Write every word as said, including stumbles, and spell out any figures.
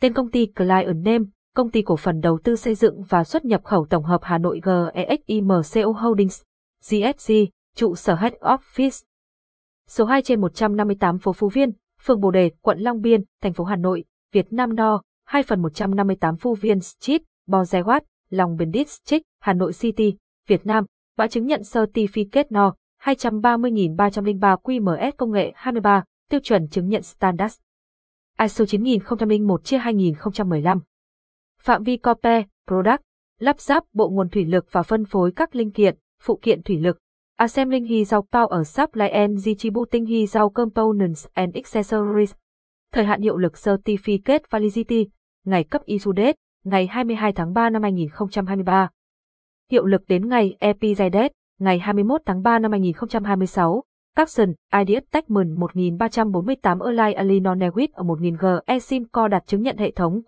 tên công ty Client Name, Công ty Cổ phần Đầu tư Xây dựng và Xuất nhập khẩu Tổng hợp Hà Nội GEXIMCO Holdings, giê ét xê, trụ sở Head Office. Số hai trên một trăm năm mươi tám phố Phú Viên, phường Bồ Đề, quận Long Biên, thành phố Hà Nội, Việt Nam đê o, hai phần một trăm năm mươi tám Phú Viên Street, Bồ Đề Watt, Long Biên District, Hà Nội City, Việt Nam, mã chứng nhận Certificate no hai trăm ba mươi nghìn ba trăm lẻ ba quy em ét công nghệ hai mươi ba, tiêu chuẩn chứng nhận Standard i ét o chín nghìn không trăm lẻ một trên hai nghìn không trăm mười lăm. Phạm vi Copy, Product, lắp ráp bộ nguồn thủy lực và phân phối các linh kiện, phụ kiện thủy lực. Assembling Hydro Power Supply and Distributing Hydro Components and Accessories. Thời hạn hiệu lực Certificate Validity, ngày cấp issue date, ngày hai mươi hai tháng ba năm hai nghìn không trăm hai mươi ba. Hiệu lực đến ngày e pê giê đê, ngày hai mươi mốt tháng ba năm hai nghìn không trăm hai mươi sáu. Capson, i đê ét Techman một nghìn ba trăm bốn mươi tám Align Alenor-Newit ở một nghìn GEXIMCO đạt chứng nhận hệ thống